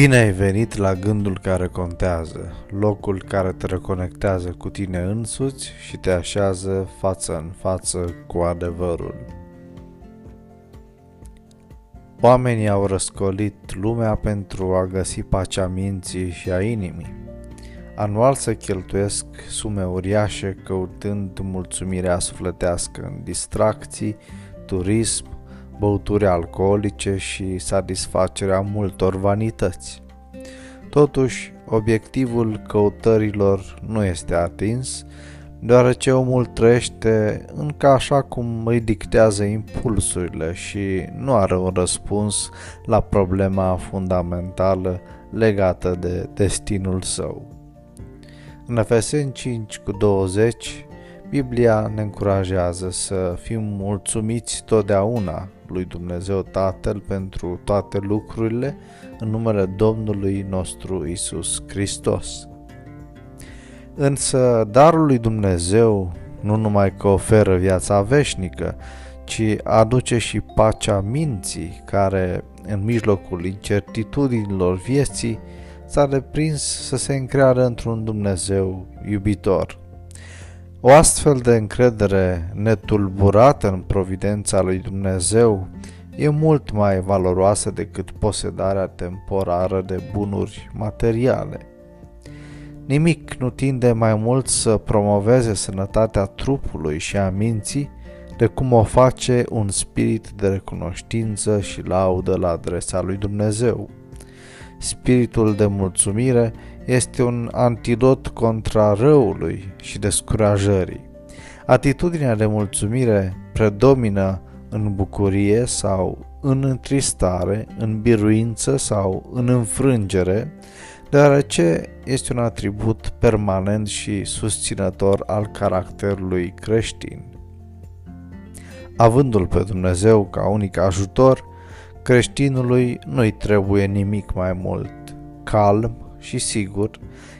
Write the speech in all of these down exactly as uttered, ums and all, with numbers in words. Bine ai venit la gândul care contează, locul care te reconectează cu tine însuți și te așează față în față cu adevărul. Oamenii au răscolit lumea pentru a găsi pacea minții și a inimii. Anual se cheltuiesc sume uriașe căutând mulțumirea sufletească în distracții, turism, băuturi alcoolice și satisfacerea multor vanități. Totuși, obiectivul căutărilor nu este atins, deoarece omul trăiește încă așa cum îi dictează impulsurile și nu are un răspuns la problema fundamentală legată de destinul său. În Efeseni cinci cu douăzeci, Biblia ne încurajează să fim mulțumiți totdeauna lui Dumnezeu Tatăl pentru toate lucrurile în numele Domnului nostru Iisus Hristos. Însă darul lui Dumnezeu nu numai că oferă viața veșnică, ci aduce și pacea minții care, în mijlocul incertitudinilor vieții, s-a deprins să se încreadă într-un Dumnezeu iubitor. O astfel de încredere netulburată în providența lui Dumnezeu e mult mai valoroasă decât posedarea temporară de bunuri materiale. Nimic nu tinde mai mult să promoveze sănătatea trupului și a minții de cum o face un spirit de recunoștință și laudă la adresa lui Dumnezeu. Spiritul de mulțumire este un antidot contra răului și descurajării. Atitudinea de mulțumire predomină în bucurie sau în întristare, în biruință sau în înfrângere, deoarece este un atribut permanent și susținător al caracterului creștin. Avându-L pe Dumnezeu ca unic ajutor, creștinului nu-i trebuie nimic mai mult. Calm și sigur,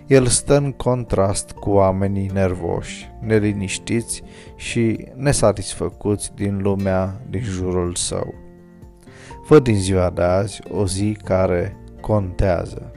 el stă în contrast cu oamenii nervoși, neliniștiți și nesatisfăcuți din lumea din jurul său. Fă din ziua de azi o zi care contează.